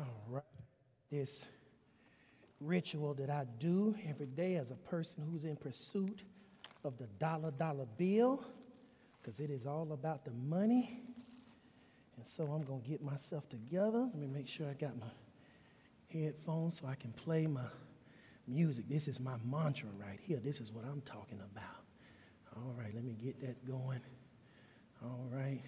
All right. This ritual that I do every day as a person who's in pursuit of the dollar bill, because it is all about the money. And so I'm going to get myself together. Let me make sure I got my headphones so I can play my music. This is my mantra right here. This is what I'm talking about. All right, let me get that going. All right.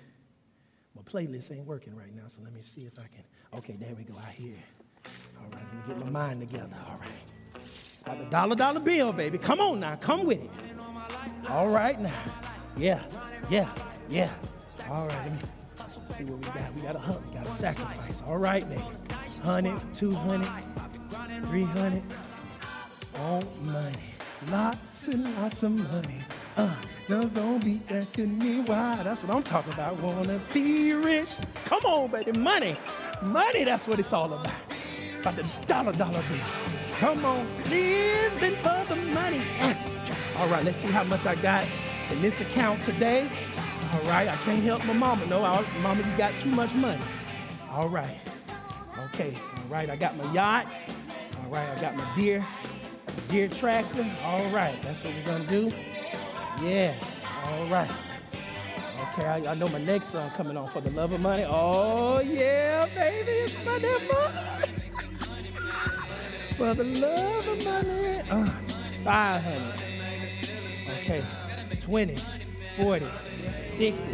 My playlist ain't working right now, so let me see if I can. Okay, there we go. I hear it. All right, let me get my mind together. All right. It's about the dollar bill, baby. Come on now. Come with it. All right now. Yeah. All right, let me see what we got. We got a hunt. We got a sacrifice. All right, baby. 100, 200, 300. All money. Lots and lots of money. No, don't be asking me why. That's what I'm talking about. Wanna be rich. Come on, baby. Money, that's what it's all about. About the dollar bill. Come on, living for the money. Extra. All right, let's see how much I got in this account today. All right, I can't help my mama. No, mama, you got too much money. All right. Okay, all right, I got my yacht. All right, I got my deer tractor. All right, that's what we're gonna do. Yes, all right. Okay, I know my next song coming on, For the Love of Money. Oh, yeah, baby, it's for that money. For the love of money. 500. Okay, 20, 40, 60.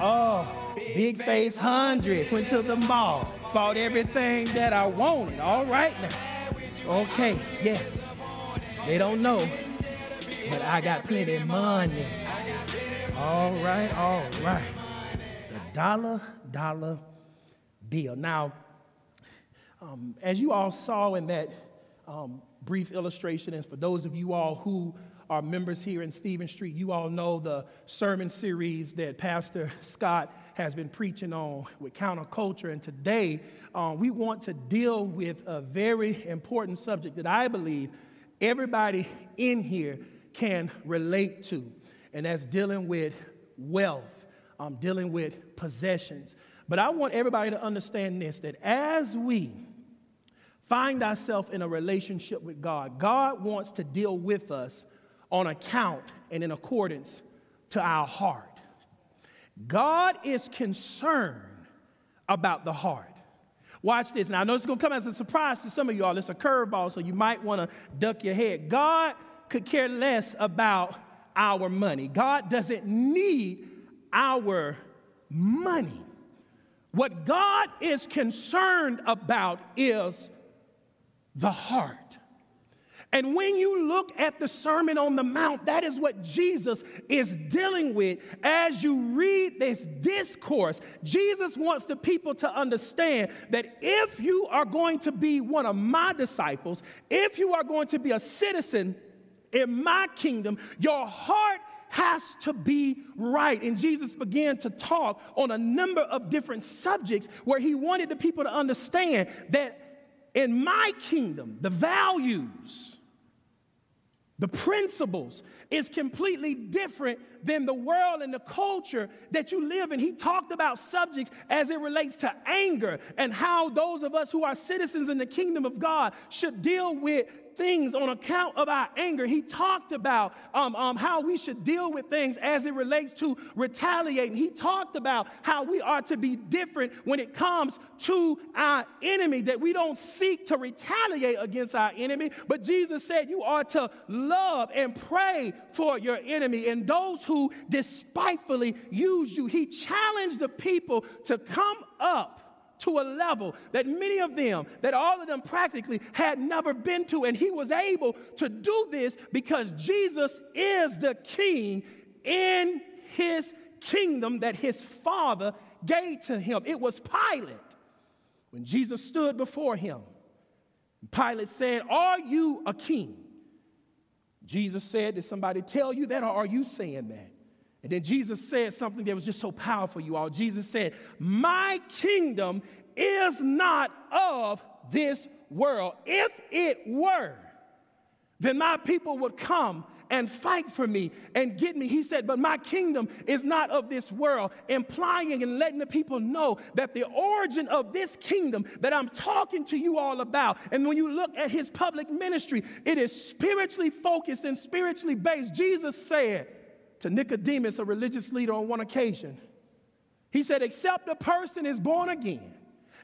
Oh, big face hundreds. Went to the mall, bought everything that I wanted. All right now. Okay, yes. They don't know. But I got plenty of money. All right. The dollar bill. Now, as you all saw in that brief illustration, and for those of you all who are members here in Stevens Street, you all know the sermon series that Pastor Scott has been preaching on with counterculture. And today, we want to deal with a very important subject that I believe everybody in here can relate to, and that's dealing with wealth, dealing with possessions. But I want everybody to understand this, that as we find ourselves in a relationship with God, God wants to deal with us on account and in accordance to our heart. God is concerned about the heart. Watch this. Now, I know it's going to come as a surprise to some of y'all. It's a curveball, so you might want to duck your head. God could care less about our money. God doesn't need our money. What God is concerned about is the heart. And when you look at the Sermon on the Mount, that is what Jesus is dealing with. As you read this discourse, Jesus wants the people to understand that if you are going to be one of my disciples, if you are going to be a citizen in my kingdom, your heart has to be right. And Jesus began to talk on a number of different subjects where he wanted the people to understand that in my kingdom, the values, the principles is completely different than the world and the culture that you live in. He talked about subjects as it relates to anger and how those of us who are citizens in the kingdom of God should deal with things on account of our anger. He talked about how we should deal with things as it relates to retaliating. He talked about how we are to be different when it comes to our enemy, that we don't seek to retaliate against our enemy, but Jesus said you are to love and pray for your enemy and those who despitefully use you. He challenged the people to come up to a level that many of them, that all of them practically had never been to. And he was able to do this because Jesus is the king in his kingdom that his father gave to him. It was Pilate when Jesus stood before him. Pilate said, "Are you a king?" Jesus said, "Did somebody tell you that, or are you saying that?" And then Jesus said something that was just so powerful, you all. Jesus said, "My kingdom is not of this world. If it were, then my people would come and fight for me and get me. He said, but my kingdom is not of this world, implying and letting the people know that the origin of this kingdom that I'm talking to you all about, and when you look at his public ministry, it is spiritually focused and spiritually based. Jesus said to Nicodemus, a religious leader, on one occasion, he said, except a person is born again,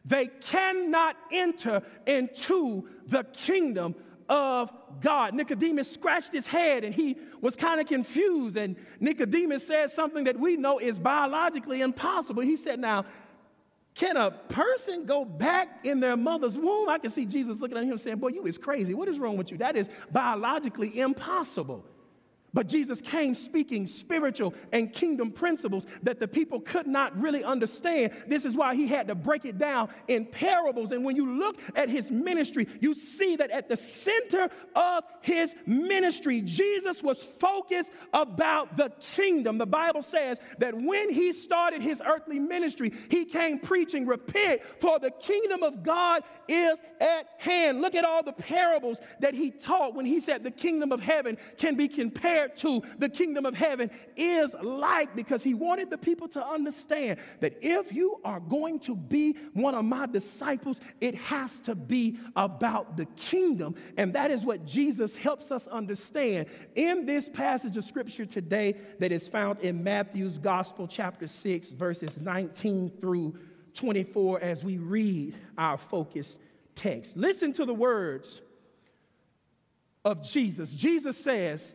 they cannot enter into the kingdom of God. Nicodemus scratched his head and he was kind of confused. And Nicodemus said something that we know is biologically impossible. He said, now, can a person go back in their mother's womb? I can see Jesus looking at him saying, boy, you is crazy. What is wrong with you? That is biologically impossible. But Jesus came speaking spiritual and kingdom principles that the people could not really understand. This is why he had to break it down in parables. And when you look at his ministry, you see that at the center of his ministry, Jesus was focused about the kingdom. The Bible says that when he started his earthly ministry, he came preaching, repent, for the kingdom of God is at hand. Look at all the parables that he taught when he said the kingdom of heaven can be compared to the kingdom of heaven is like, because he wanted the people to understand that if you are going to be one of my disciples, it has to be about the kingdom. And that is what Jesus helps us understand in this passage of scripture today that is found in Matthew's gospel, chapter 6, verses 19 through 24, as we read our focus text. Listen to the words of Jesus. Jesus says,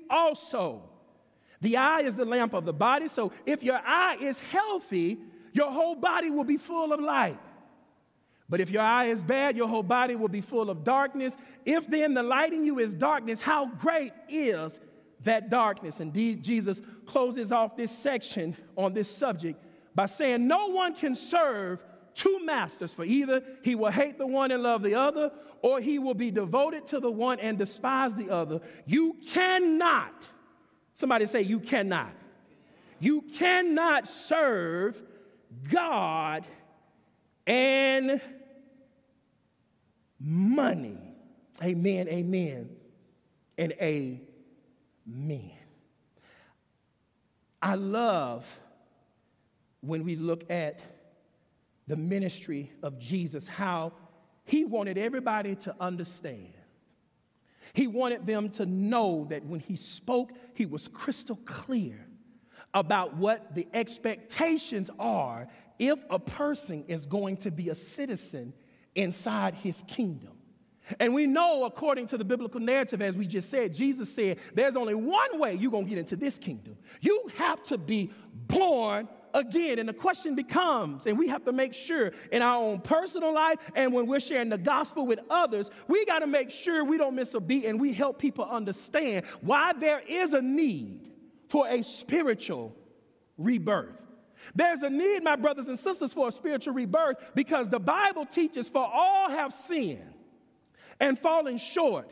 also. The eye is the lamp of the body, so if your eye is healthy, your whole body will be full of light. But if your eye is bad, your whole body will be full of darkness. If then the light in you is darkness, how great is that darkness? Indeed, Jesus closes off this section on this subject by saying, no one can serve two masters, for either he will hate the one and love the other, or he will be devoted to the one and despise the other. You cannot, somebody say, you cannot. You cannot serve God and money. Amen, amen, and amen. I love when we look at the ministry of Jesus, how he wanted everybody to understand. He wanted them to know that when he spoke, he was crystal clear about what the expectations are if a person is going to be a citizen inside his kingdom. And we know, according to the biblical narrative, as we just said, Jesus said, there's only one way you're going to get into this kingdom. You have to be born again. And the question becomes, and we have to make sure in our own personal life and when we're sharing the gospel with others, we got to make sure we don't miss a beat and we help people understand why there is a need for a spiritual rebirth. There's a need, my brothers and sisters, for a spiritual rebirth because the Bible teaches, for all have sinned and fallen short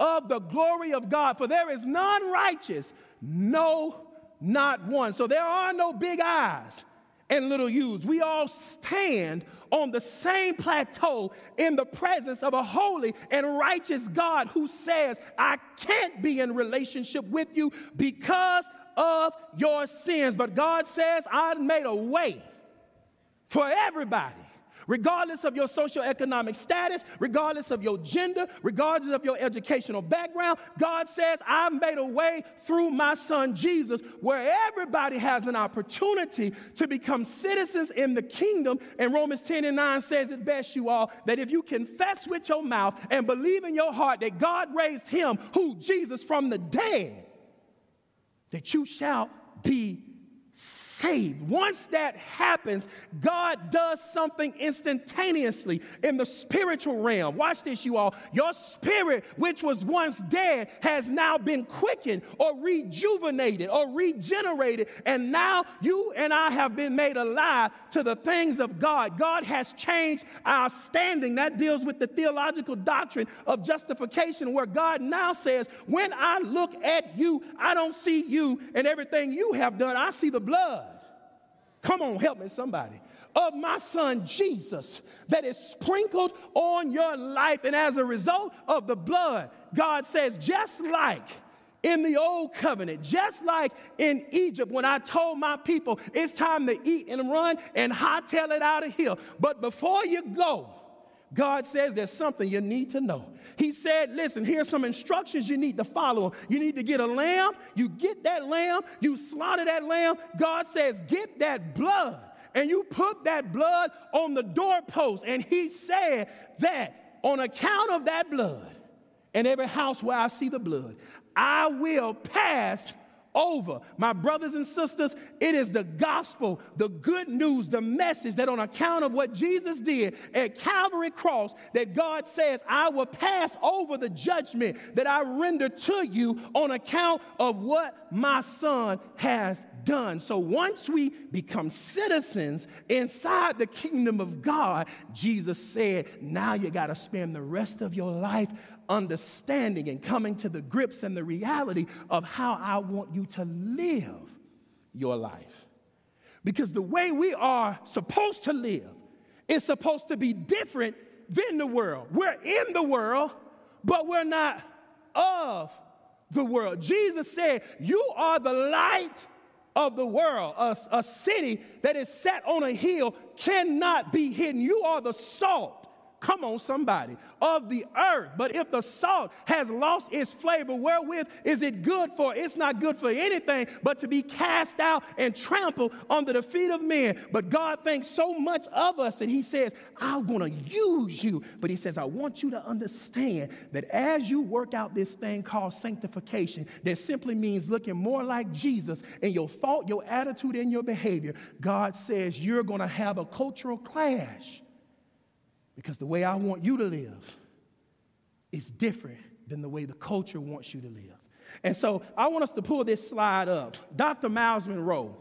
of the glory of God, for there is none righteous, no, not one. So there are no big I's and little U's. We all stand on the same plateau in the presence of a holy and righteous God who says, I can't be in relationship with you because of your sins. But God says, I made a way for everybody. Regardless of your socioeconomic status, regardless of your gender, regardless of your educational background, God says, I made a way through my son Jesus where everybody has an opportunity to become citizens in the kingdom. And Romans 10:9 says it best, you all, that if you confess with your mouth and believe in your heart that God raised him, who Jesus, from the dead, that you shall be saved. Once that happens, God does something instantaneously in the spiritual realm. Watch this, you all. Your spirit, which was once dead, has now been quickened or rejuvenated or regenerated, and now you and I have been made alive to the things of God. God has changed our standing. That deals with the theological doctrine of justification, where God now says, when I look at you, I don't see you and everything you have done. I see the blood, come on, help me somebody, of my son Jesus that is sprinkled on your life. And as a result of the blood, God says, just like in the old covenant, just like in Egypt, when I told my people, it's time to eat and run and hightail it out of here. But before you go, God says there's something you need to know. He said, listen, here's some instructions you need to follow. You need to get a lamb. You get that lamb. You slaughter that lamb. God says, get that blood. And you put that blood on the doorpost. And he said that on account of that blood, in every house where I see the blood, I will pass over. My brothers and sisters, it is the gospel, the good news, the message that on account of what Jesus did at Calvary Cross, that God says, I will pass over the judgment that I render to you on account of what my son has done. So once we become citizens inside the kingdom of God, Jesus said, now you got to spend the rest of your life understanding and coming to the grips and the reality of how I want you to live your life. Because the way we are supposed to live is supposed to be different than the world. We're in the world, but we're not of the world. Jesus said, you are the light of the world. A city that is set on a hill cannot be hidden. You are the salt, come on somebody, of the earth. But if the salt has lost its flavor, wherewith is it good for? It's not good for anything but to be cast out and trampled under the feet of men. But God thinks so much of us that he says, I'm going to use you. But he says, I want you to understand that as you work out this thing called sanctification, that simply means looking more like Jesus in your thought, your attitude, and your behavior, God says you're going to have a cultural clash. Because the way I want you to live is different than the way the culture wants you to live. And so I want us to pull this slide up. Dr. Miles Monroe,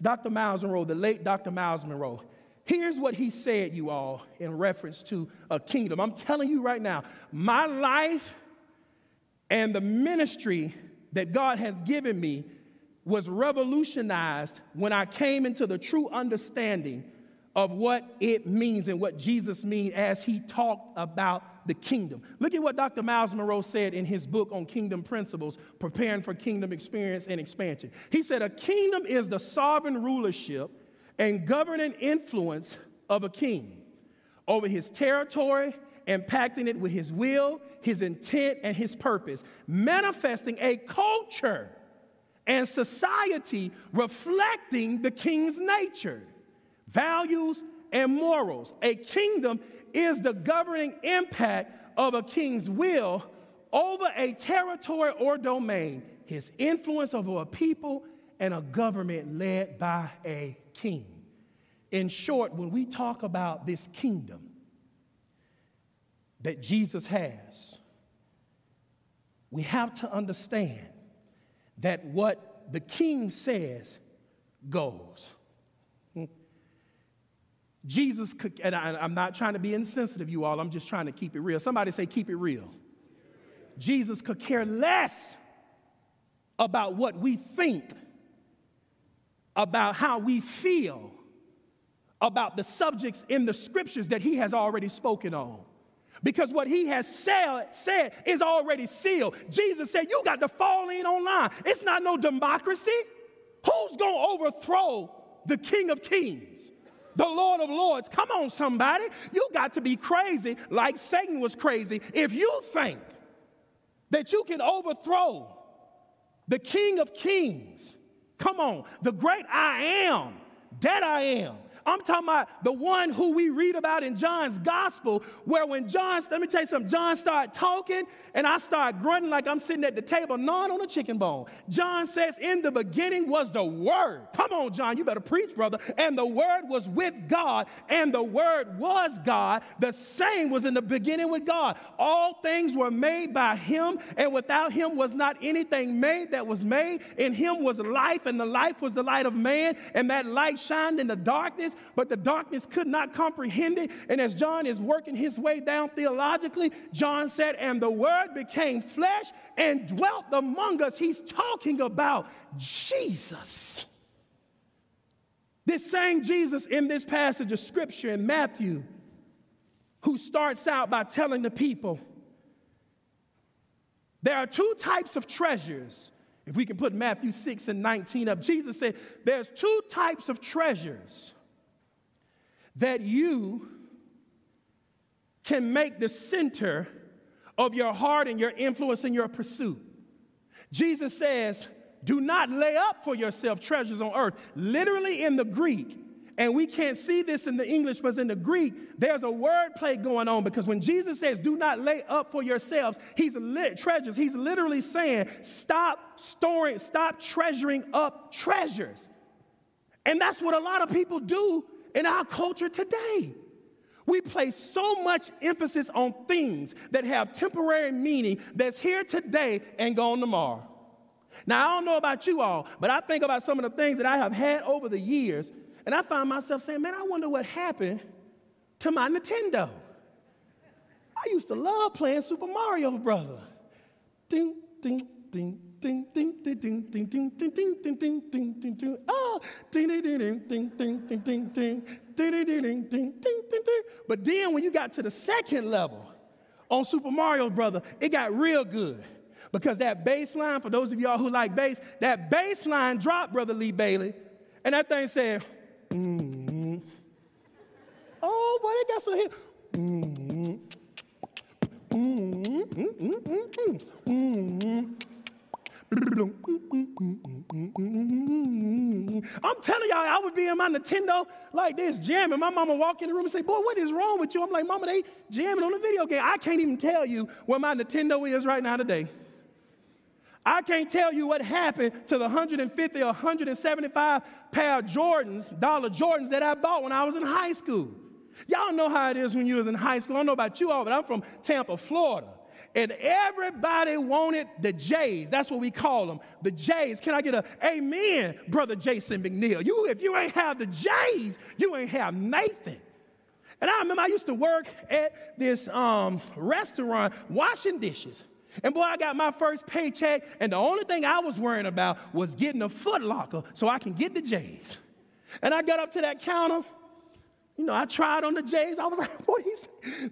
the late Dr. Miles Monroe, here's what he said, you all, in reference to a kingdom. I'm telling you right now, my life and the ministry that God has given me was revolutionized when I came into the true understanding of what it means and what Jesus means as he talked about the kingdom. Look at what Dr. Miles Monroe said in his book on Kingdom Principles, Preparing for Kingdom Experience and Expansion. He said, a kingdom is the sovereign rulership and governing influence of a king over his territory, impacting it with his will, his intent, and his purpose, manifesting a culture and society reflecting the king's nature, values, and morals. A kingdom is the governing impact of a king's will over a territory or domain, his influence over a people, and a government led by a king. In short, when we talk about this kingdom that Jesus has, we have to understand that what the king says goes. Jesus, and I'm not trying to be insensitive, you all. I'm just trying to keep it real. Somebody say, keep it real. Jesus could care less about what we think, about how we feel, about the subjects in the scriptures that he has already spoken on. Because what he has said is already sealed. Jesus said, you got to fall in online. It's not no democracy. Who's going to overthrow the King of Kings, the Lord of Lords? Come on, somebody. You got to be crazy like Satan was crazy if you think that you can overthrow the King of Kings. Come on, the great I am that I am. I'm talking about the one who we read about in John's gospel, where when John, let me tell you something, John started talking and I started grunting like I'm sitting at the table gnawing on a chicken bone. John says, in the beginning was the Word. Come on, John, you better preach, brother. And the Word was with God, and the Word was God. The same was in the beginning with God. All things were made by Him, and without Him was not anything made that was made. In Him was life, and the life was the light of man, and that light shined in the darkness, but the darkness could not comprehend it. And as John is working his way down theologically, John said, and the Word became flesh and dwelt among us. He's talking about Jesus. This same Jesus in this passage of Scripture in Matthew, who starts out by telling the people, there are two types of treasures. If we can put Matthew 6 and 19 up, Jesus said, there's two types of treasures that you can make the center of your heart and your influence and your pursuit. Jesus says, do not lay up for yourself treasures on earth. Literally in the Greek, and we can't see this in the English, but in the Greek, there's a wordplay going on, because when Jesus says, do not lay up for yourselves, treasures, he's literally saying, stop storing, stop treasuring up treasures. And that's what a lot of people do in our culture today. We place so much emphasis on things that have temporary meaning, that's here today and gone tomorrow. Now, I don't know about you all, but I think about some of the things that I have had over the years, and I find myself saying, man, I wonder what happened to my Nintendo. I used to love playing Super Mario, brother. Ding, ding, ding, ding, ding, ding, ding, ding, ding, ding, ding, ding, ding, ding, ding. Oh, ding, ding, ding, ding, ding, ding, ding, ding, ding, ding, ding, ding, ding. But then when you got to the second level on Super Mario, brother, it got real good. Because that bass line, for those of y'all who like bass, that bass line dropped, Brother Lee Bailey, and that thing said, mm-hmm. Oh, boy, they got some hit. Mm-hmm. Mm-hmm. Mm-hmm. Mm-hmm. Mm-hmm. I'm telling y'all, I would be in my Nintendo like this jamming. My mama walk in the room and say, boy, what is wrong with you? I'm like, mama, they jamming on the video game. I can't even tell you where my Nintendo is right now today. I can't tell you what happened to the 150 or 175 pair of Jordans, dollar Jordans, that I bought when I was in high school. Y'all know how it is when you was in high school. I don't know about you all, but I'm from Tampa, Florida. And everybody wanted the J's. That's what we call them, the J's. Can I get a amen, Brother Jason McNeil? If you ain't have the J's, you ain't have nothing. And I remember I used to work at this restaurant washing dishes. And boy, I got my first paycheck, and the only thing I was worrying about was getting a Foot Locker so I can get the J's. And I got up to that counter. You know, I tried on the J's. I was like, boy,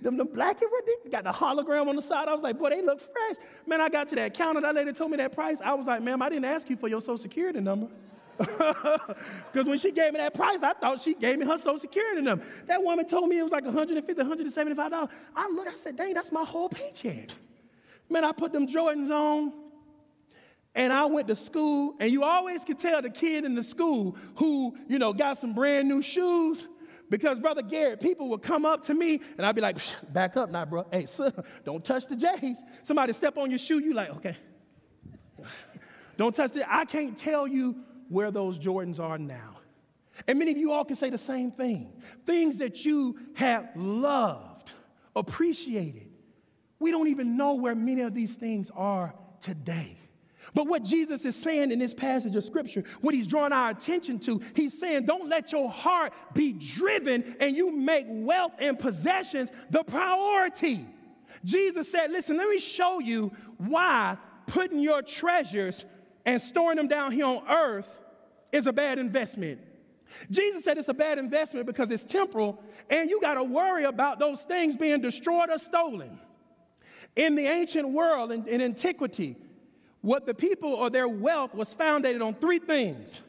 the black and red, got the hologram on the side. I was like, boy, they look fresh. Man, I got to that counter. That lady told me that price. I was like, ma'am, I didn't ask you for your Social Security number. Because when she gave me that price, I thought she gave me her Social Security number. That woman told me it was like $150, $175. I looked, I said, dang, that's my whole paycheck. Man, I put them Jordans on. And I went to school. And you always could tell the kid in the school who, you know, got some brand new shoes. Because, Brother Garrett, people would come up to me, and I'd be like, back up now, bro. Hey, sir, don't touch the J's. Somebody step on your shoe, you like, okay. Don't touch it. I can't tell you where those Jordans are now. And many of you all can say the same thing. Things that you have loved, appreciated. We don't even know where many of these things are today. But what Jesus is saying in this passage of Scripture, what he's drawing our attention to, he's saying, don't let your heart be driven and you make wealth and possessions the priority. Jesus said, listen, let me show you why putting your treasures and storing them down here on earth is a bad investment. Jesus said it's a bad investment because it's temporal, and you got to worry about those things being destroyed or stolen. In the ancient world, in antiquity, what the people or their wealth was founded on three things.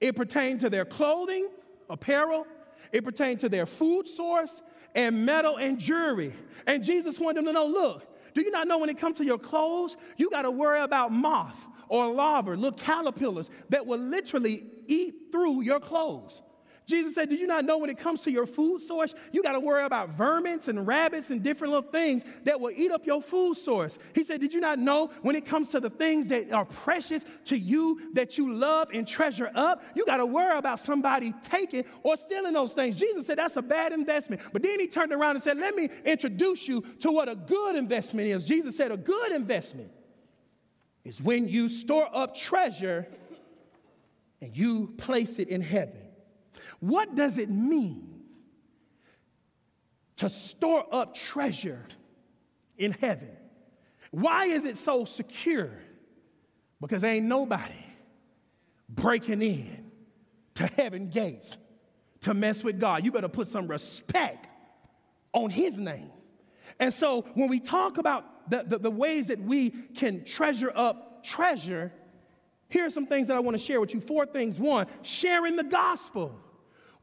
It pertained to their clothing, apparel. It pertained to their food source, and metal and jewelry. And Jesus wanted them to know, look, do you not know when it comes to your clothes, you got to worry about moth or larvae, little caterpillars that will literally eat through your clothes. Jesus said, do you not know when it comes to your food source, you got to worry about vermins and rabbits and different little things that will eat up your food source? He said, did you not know when it comes to the things that are precious to you, that you love and treasure up, you got to worry about somebody taking or stealing those things? Jesus said, that's a bad investment. But then he turned around and said, let me introduce you to what a good investment is. Jesus said, a good investment is when you store up treasure and you place it in heaven. What does it mean to store up treasure in heaven? Why is it so secure? Because ain't nobody breaking in to heaven gates to mess with God. You better put some respect on his name. And so when we talk about the ways that we can treasure up treasure, here are some things that I want to share with you. 4 things. 1, sharing the gospel.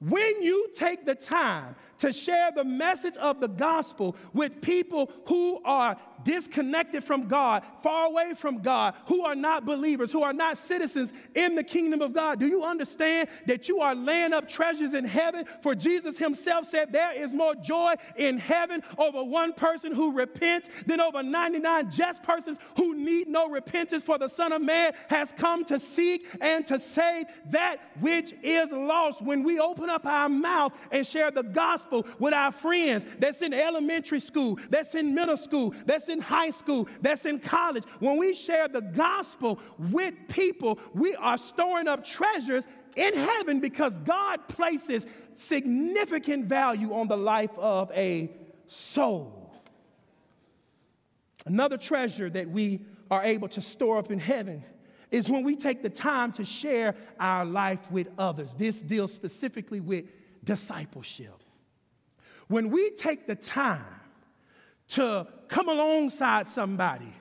When you take the time to share the message of the gospel with people who are disconnected from God, far away from God, who are not believers, who are not citizens in the kingdom of God, do you understand that you are laying up treasures in heaven? For Jesus himself said, there is more joy in heaven over one person who repents than over 99 just persons who need no repentance, for the Son of Man has come to seek and to save that which is lost. When we open up our mouth and share the gospel with our friends that's in elementary school, that's in middle school, that's in high school, that's in college, when we share the gospel with people, we are storing up treasures in heaven, because God places significant value on the life of a soul. Another treasure that we are able to store up in heaven is when we take the time to share our life with others. This deals specifically with discipleship. When we take the time to come alongside somebody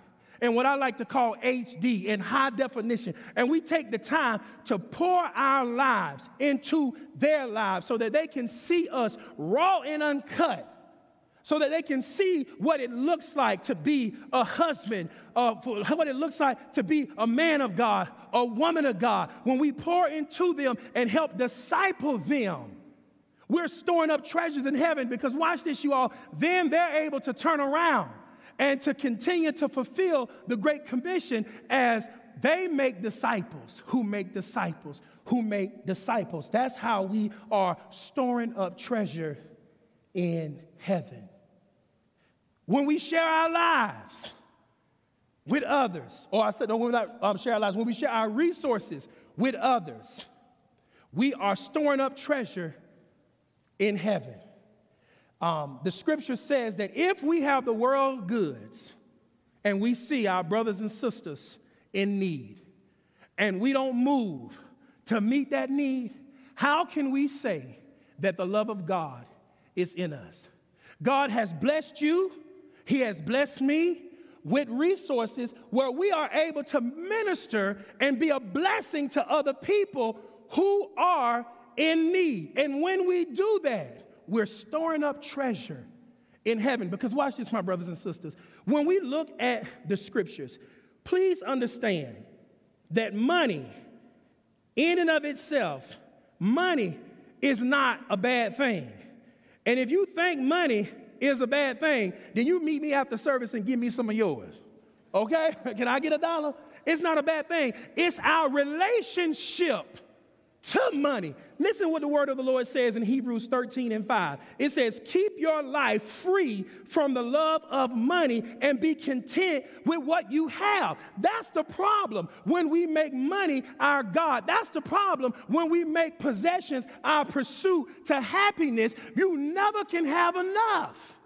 in what I like to call HD, in high definition, and we take the time to pour our lives into their lives so that they can see us raw and uncut, so that they can see what it looks like to be a husband, what it looks like to be a man of God, a woman of God. When we pour into them and help disciple them, we're storing up treasures in heaven, because, watch this, you all, then they're able to turn around and to continue to fulfill the Great Commission as they make disciples who make disciples who make disciples. That's how we are storing up treasure in heaven. When we share our lives with others, or I said, no, when we share our lives, when we share our resources with others, we are storing up treasure in heaven. The scripture says that if we have the world goods and we see our brothers and sisters in need and we don't move to meet that need, how can we say that the love of God is in us? God has blessed you. He has blessed me with resources where we are able to minister and be a blessing to other people who are in need. And when we do that, we're storing up treasure in heaven. Because, watch this, my brothers and sisters, when we look at the scriptures, please understand that money, in and of itself, money is not a bad thing. And if you think money is a bad thing, then you meet me after service and give me some of yours. Okay? Can I get $1? It's not a bad thing. It's our relationship to money. Listen what the word of the Lord says in Hebrews 13:5. It says, keep your life free from the love of money and be content with what you have. That's the problem when we make money our God. That's the problem when we make possessions our pursuit to happiness. You never can have enough.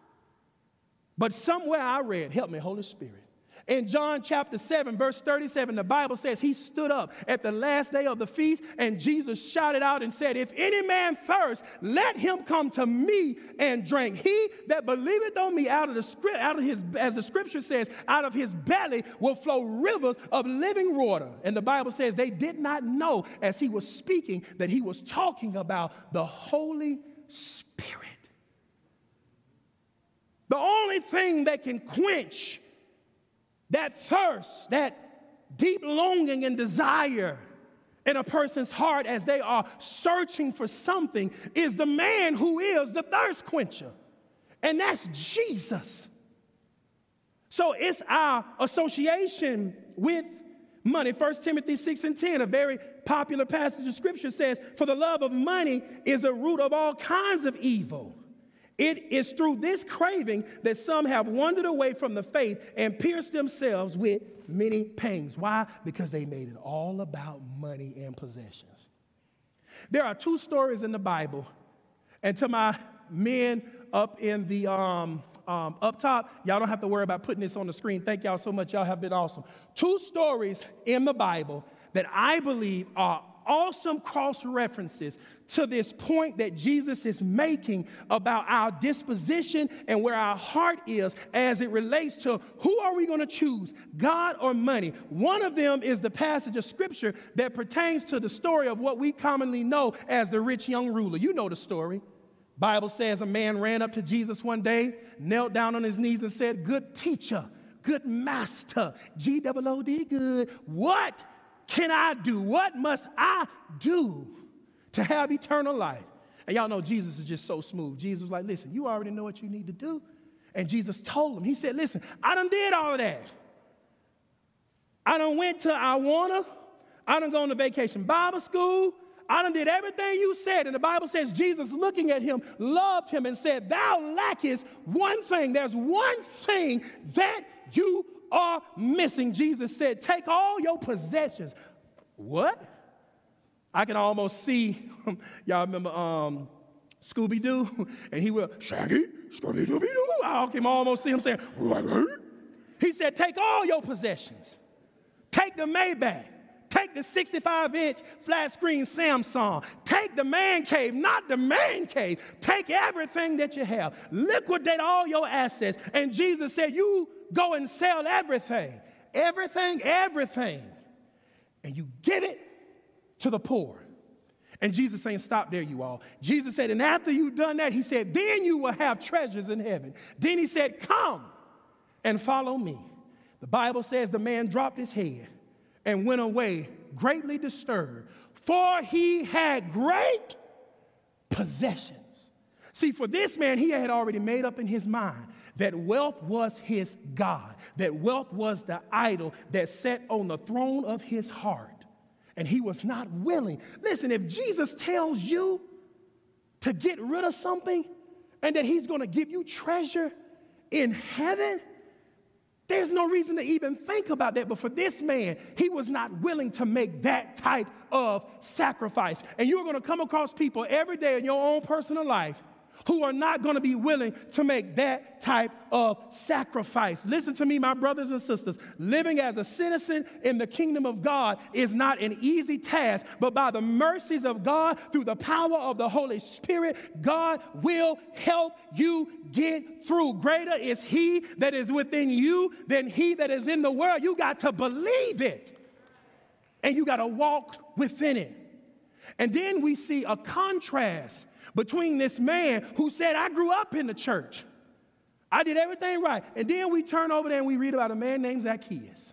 But somewhere I read, help me, Holy Spirit, in John chapter 7, verse 37, the Bible says he stood up at the last day of the feast, and Jesus shouted out and said, if any man thirst, let him come to me and drink. He that believeth on me, as the scripture says, out of his belly will flow rivers of living water. And the Bible says they did not know, as he was speaking, that he was talking about the Holy Spirit. The only thing that can quench that thirst, that deep longing and desire, in a person's heart as they are searching for something is the man who is the thirst quencher, and that's Jesus. So it's our association with money. 1 Timothy 6:10, a very popular passage of Scripture, says, "For the love of money is a root of all kinds of evil. It is through this craving that some have wandered away from the faith and pierced themselves with many pangs." Why? Because they made it all about money and possessions. There are two stories in the Bible, and to my men up in the up top, y'all don't have to worry about putting this on the screen. Thank y'all so much. Y'all have been awesome. Two stories in the Bible that I believe are awesome cross-references to this point that Jesus is making about our disposition and where our heart is as it relates to who are we going to choose, God or money. One of them is the passage of Scripture that pertains to the story of what we commonly know as the rich young ruler. You know the story. Bible says a man ran up to Jesus one day, knelt down on his knees and said, "Good teacher, good master, G-double-O-D, good, what can I do? What must I do to have eternal life?" And y'all know Jesus is just so smooth. Jesus was like, "Listen, you already know what you need to do." And Jesus told him, he said, "Listen, I done did all of that. I done went to Iwana. I done gone to vacation Bible school. I done did everything you said." And the Bible says Jesus, looking at him, loved him and said, "Thou lackest one thing. There's one thing that you are missing." Jesus said, "Take all your possessions." What? I can almost see, y'all remember Scooby-Doo? And he will, "Shaggy, Scooby-Dooby-Doo." I can almost see him saying, "What?" He said, "Take all your possessions. Take the Maybach. Take the 65-inch flat screen Samsung. Take the man cave, not the man cave. Take everything that you have. Liquidate all your assets." And Jesus said, "You go and sell everything, everything, everything, and you give it to the poor." And Jesus ain't stopped there, you all. Jesus said, "And after you've done that," he said, "then you will have treasures in heaven." Then he said, "Come and follow me." The Bible says the man dropped his head and went away greatly disturbed, for he had great possessions. See, for this man, he had already made up in his mind that wealth was his god, that wealth was the idol that sat on the throne of his heart, and he was not willing. Listen, if Jesus tells you to get rid of something and that he's going to give you treasure in heaven, there's no reason to even think about that. But for this man, he was not willing to make that type of sacrifice. And you're going to come across people every day in your own personal life who are not going to be willing to make that type of sacrifice. Listen to me, my brothers and sisters. Living as a citizen in the kingdom of God is not an easy task, but by the mercies of God, through the power of the Holy Spirit, God will help you get through. Greater is he that is within you than he that is in the world. You got to believe it, and you got to walk within it. And then we see a contrast between this man who said, "I grew up in the church. I did everything right." And then we turn over there and we read about a man named Zacchaeus.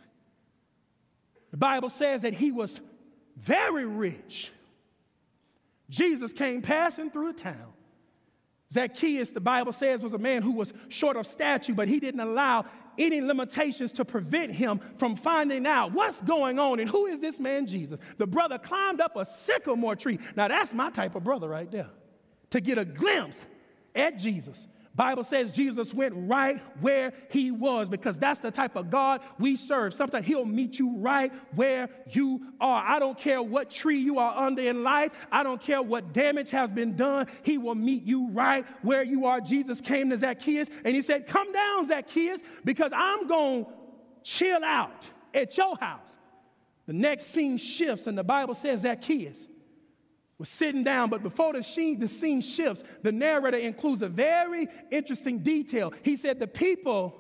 The Bible says that he was very rich. Jesus came passing through the town. Zacchaeus, the Bible says, was a man who was short of stature, but he didn't allow any limitations to prevent him from finding out what's going on and who is this man Jesus. The brother climbed up a sycamore tree. Now, that's my type of brother right there, to get a glimpse at Jesus. Bible says Jesus went right where he was, because that's the type of God we serve. Sometimes he'll meet you right where you are. I don't care what tree you are under in life. I don't care what damage has been done. He will meet you right where you are. Jesus came to Zacchaeus and he said, "Come down, Zacchaeus, because I'm going to chill out at your house." The next scene shifts and the Bible says Zacchaeus was sitting down, but before the scene shifts, the narrator includes a very interesting detail. He said the people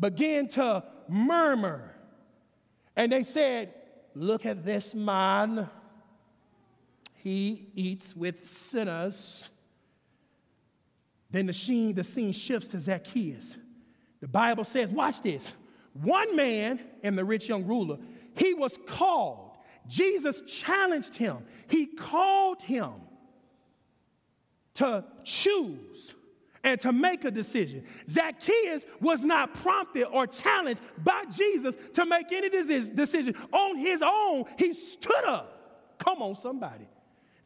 began to murmur, and they said, "Look at this man. He eats with sinners." Then the scene shifts to Zacchaeus. The Bible says, watch this, one man and the rich young ruler, he was called, Jesus challenged him. He called him to choose and to make a decision. Zacchaeus was not prompted or challenged by Jesus to make any decision. On his own, he stood up. Come on, somebody.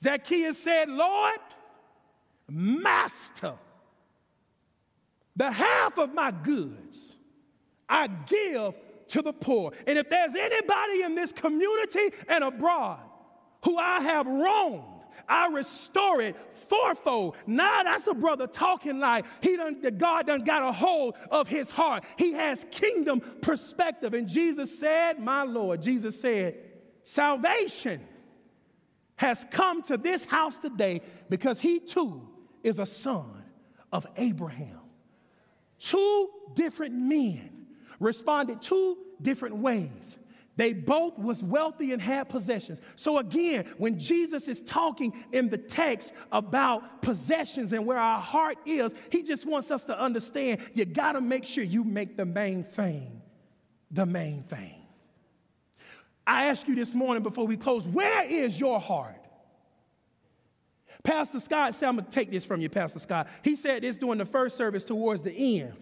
Zacchaeus said, Lord, Master, the half of my goods I give to the poor. And if there's anybody in this community and abroad who I have wronged, I restore it fourfold. Now that's a brother talking like God done got a hold of his heart. He has kingdom perspective. And Jesus said, my Lord, Jesus said, salvation has come to this house today because he too is a son of Abraham. Two different men responded two different ways. They both was wealthy and had possessions. So again, when Jesus is talking in the text about possessions and where our heart is, he just wants us to understand you got to make sure you make the main thing the main thing. I asked you this morning before we close, where is your heart? Pastor Scott said, I'm going to take this from you, Pastor Scott. He said this during the first service towards the end.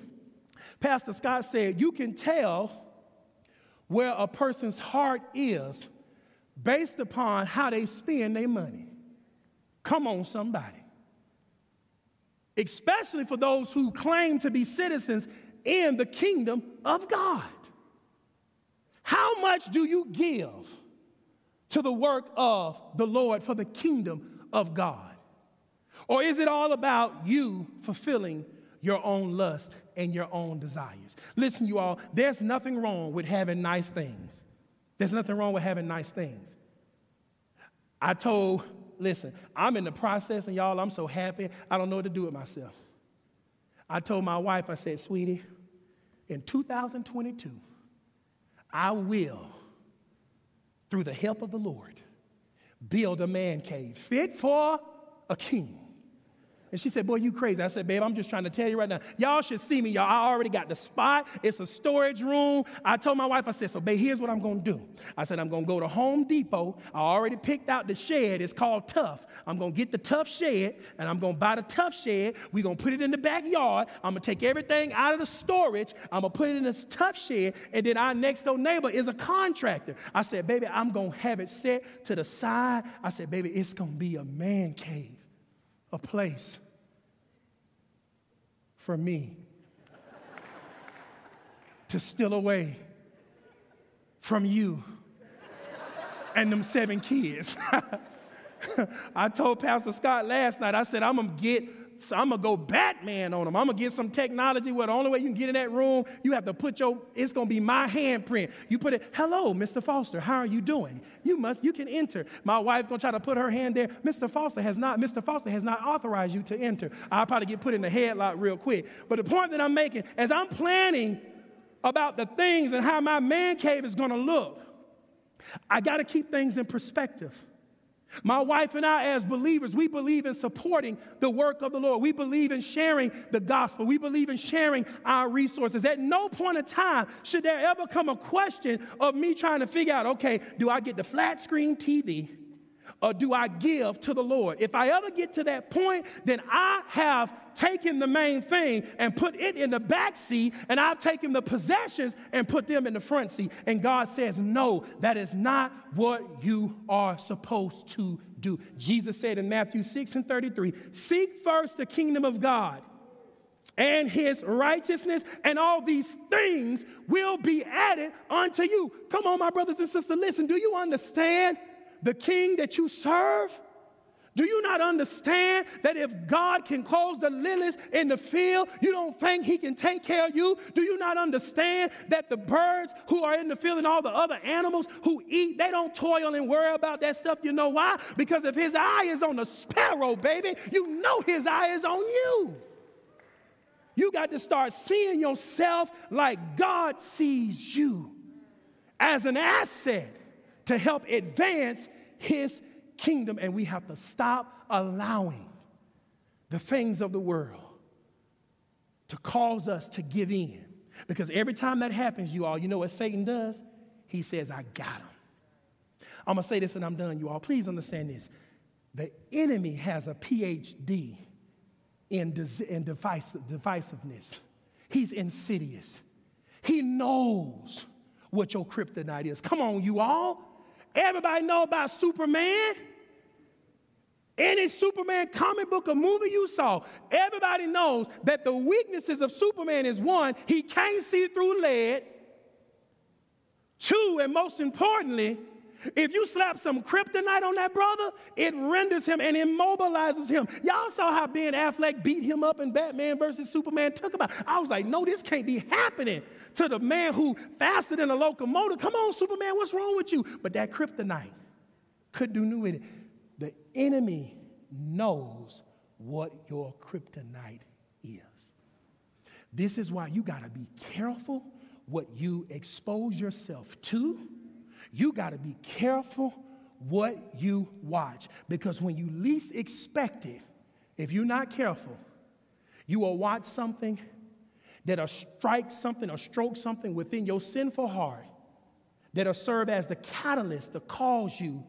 Pastor Scott said, you can tell where a person's heart is based upon how they spend their money. Come on, somebody. Especially for those who claim to be citizens in the kingdom of God. How much do you give to the work of the Lord for the kingdom of God? Or is it all about you fulfilling your own lust and your own desires? Listen, you all, there's nothing wrong with having nice things. There's nothing wrong with having nice things. Listen, I'm in the process, and y'all, I'm so happy, I don't know what to do with myself. I told my wife, I said, sweetie, in 2022, I will, through the help of the Lord, build a man cave fit for a king. And she said, boy, you crazy. I said, babe, I'm just trying to tell you right now. Y'all should see me, y'all. I already got the spot. It's a storage room. I told my wife, I said, so, babe, here's what I'm going to do. I said, I'm going to go to Home Depot. I already picked out the shed. It's called Tough. I'm going to get the Tough shed, and I'm going to buy the Tough shed. We're going to put it in the backyard. I'm going to take everything out of the storage. I'm going to put it in this Tough shed, and then our next-door neighbor is a contractor. I said, baby, I'm going to have it set to the side. I said, baby, it's going to be a man cave. A place for me to steal away from you and them 7 kids. I told Pastor Scott last night, I said, I'm going to go Batman on them. I'm going to get some technology where the only way you can get in that room, you have to put it's going to be my handprint. You put it, hello, Mr. Foster, how are you doing? You can enter. My wife's going to try to put her hand there. Mr. Foster has not authorized you to enter. I'll probably get put in the headlock real quick. But the point that I'm making, as I'm planning about the things and how my man cave is going to look, I got to keep things in perspective. My wife and I, as believers, we believe in supporting the work of the Lord. We believe in sharing the gospel. We believe in sharing our resources. At no point in time should there ever come a question of me trying to figure out, okay, do I get the flat screen TV or do I give to the Lord? If I ever get to that point, then I have taken the main thing and put it in the back seat, and I've taken the possessions and put them in the front seat. And God says, no, that is not what you are supposed to do. Jesus said in Matthew 6:33, seek first the kingdom of God and his righteousness, and all these things will be added unto you. Come on, my brothers and sisters, listen, do you understand the king that you serve? Do you not understand that if God can close the lilies in the field, you don't think he can take care of you? Do you not understand that the birds who are in the field and all the other animals who eat, they don't toil and worry about that stuff? You know why? Because if his eye is on the sparrow, baby, you know his eye is on you. You got to start seeing yourself like God sees you, as an asset to help advance his kingdom. And we have to stop allowing the things of the world to cause us to give in. Because every time that happens, you all, you know what Satan does? He says, I got him. I'm going to say this and I'm done, you all. Please understand this. The enemy has a PhD in divisiveness. He's insidious. He knows what your kryptonite is. Come on, you all. Everybody know about Superman. Any Superman comic book or movie you saw, everybody knows that the weaknesses of Superman is one, he can't see through lead. Two, and most importantly, if you slap some kryptonite on that brother, it renders him and immobilizes him. Y'all saw how Ben Affleck beat him up in Batman versus Superman took him out. I was like, no, this can't be happening to the man who faster than a locomotive. Come on, Superman, what's wrong with you? But that kryptonite couldn't do new with it. The enemy knows what your kryptonite is. This is why you got to be careful what you expose yourself to. You got to be careful what you watch, because when you least expect it, if you're not careful, you will watch something that'll strike something or stroke something within your sinful heart that'll serve as the catalyst to cause you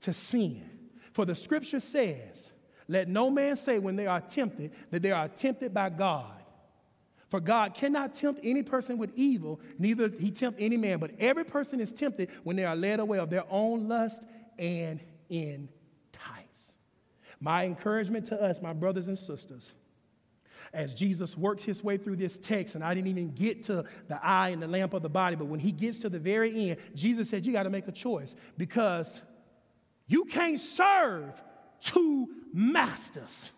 to sin. For the scripture says, let no man say when they are tempted that they are tempted by God. For God cannot tempt any person with evil, neither he tempt any man. But every person is tempted when they are led away of their own lust and enticed. My encouragement to us, my brothers and sisters, as Jesus works his way through this text, and I didn't even get to the eye and the lamp of the body, but when he gets to the very end, Jesus said, you got to make a choice, because you can't serve two masters.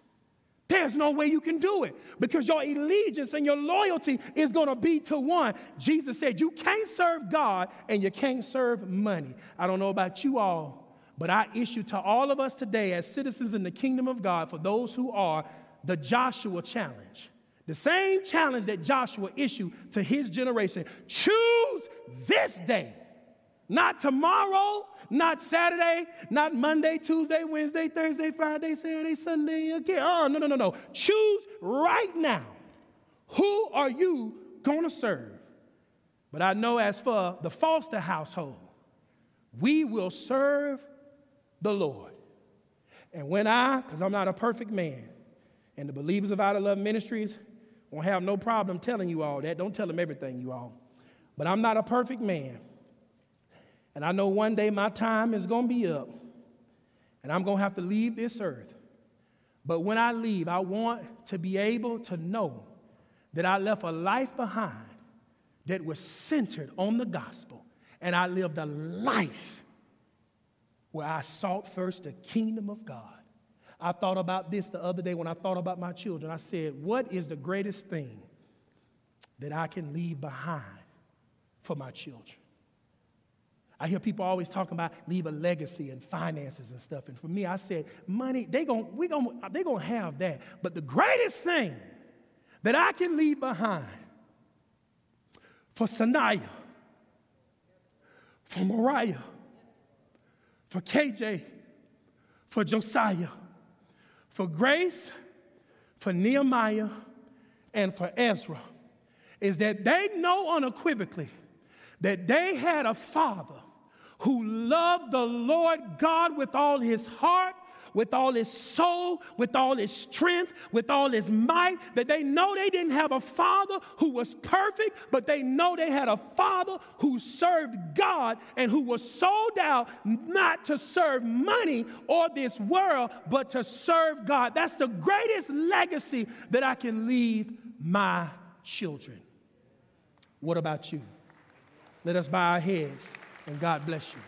There's no way you can do it, because your allegiance and your loyalty is going to be to one. Jesus said you can't serve God and you can't serve money. I don't know about you all, but I issue to all of us today as citizens in the kingdom of God, for those who are, the Joshua challenge. The same challenge that Joshua issued to his generation. Choose this day. Not tomorrow, not Saturday, not Monday, Tuesday, Wednesday, Thursday, Friday, Saturday, Sunday, again. Oh, no, no, no, no. Choose right now. Who are you going to serve? But I know as for the Foster household, we will serve the Lord. And when I, because I'm not a perfect man, and the believers of Out of Love Ministries won't have no problem telling you all that. Don't tell them everything, you all. But I'm not a perfect man. And I know one day my time is going to be up, and I'm going to have to leave this earth. But when I leave, I want to be able to know that I left a life behind that was centered on the gospel, and I lived a life where I sought first the kingdom of God. I thought about this the other day when I thought about my children. I said, what is the greatest thing that I can leave behind for my children? I hear people always talking about leave a legacy and finances and stuff. And for me, I said, money, they gonna have that. But the greatest thing that I can leave behind for Sanaya, for Mariah, for KJ, for Josiah, for Grace, for Nehemiah, and for Ezra, is that they know unequivocally that they had a father who loved the Lord God with all his heart, with all his soul, with all his strength, with all his might, that they know they didn't have a father who was perfect, but they know they had a father who served God and who was sold out not to serve money or this world, but to serve God. That's the greatest legacy that I can leave my children. What about you? Let us bow our heads. And God bless you.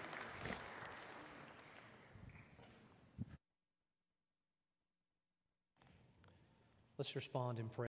Let's respond in prayer.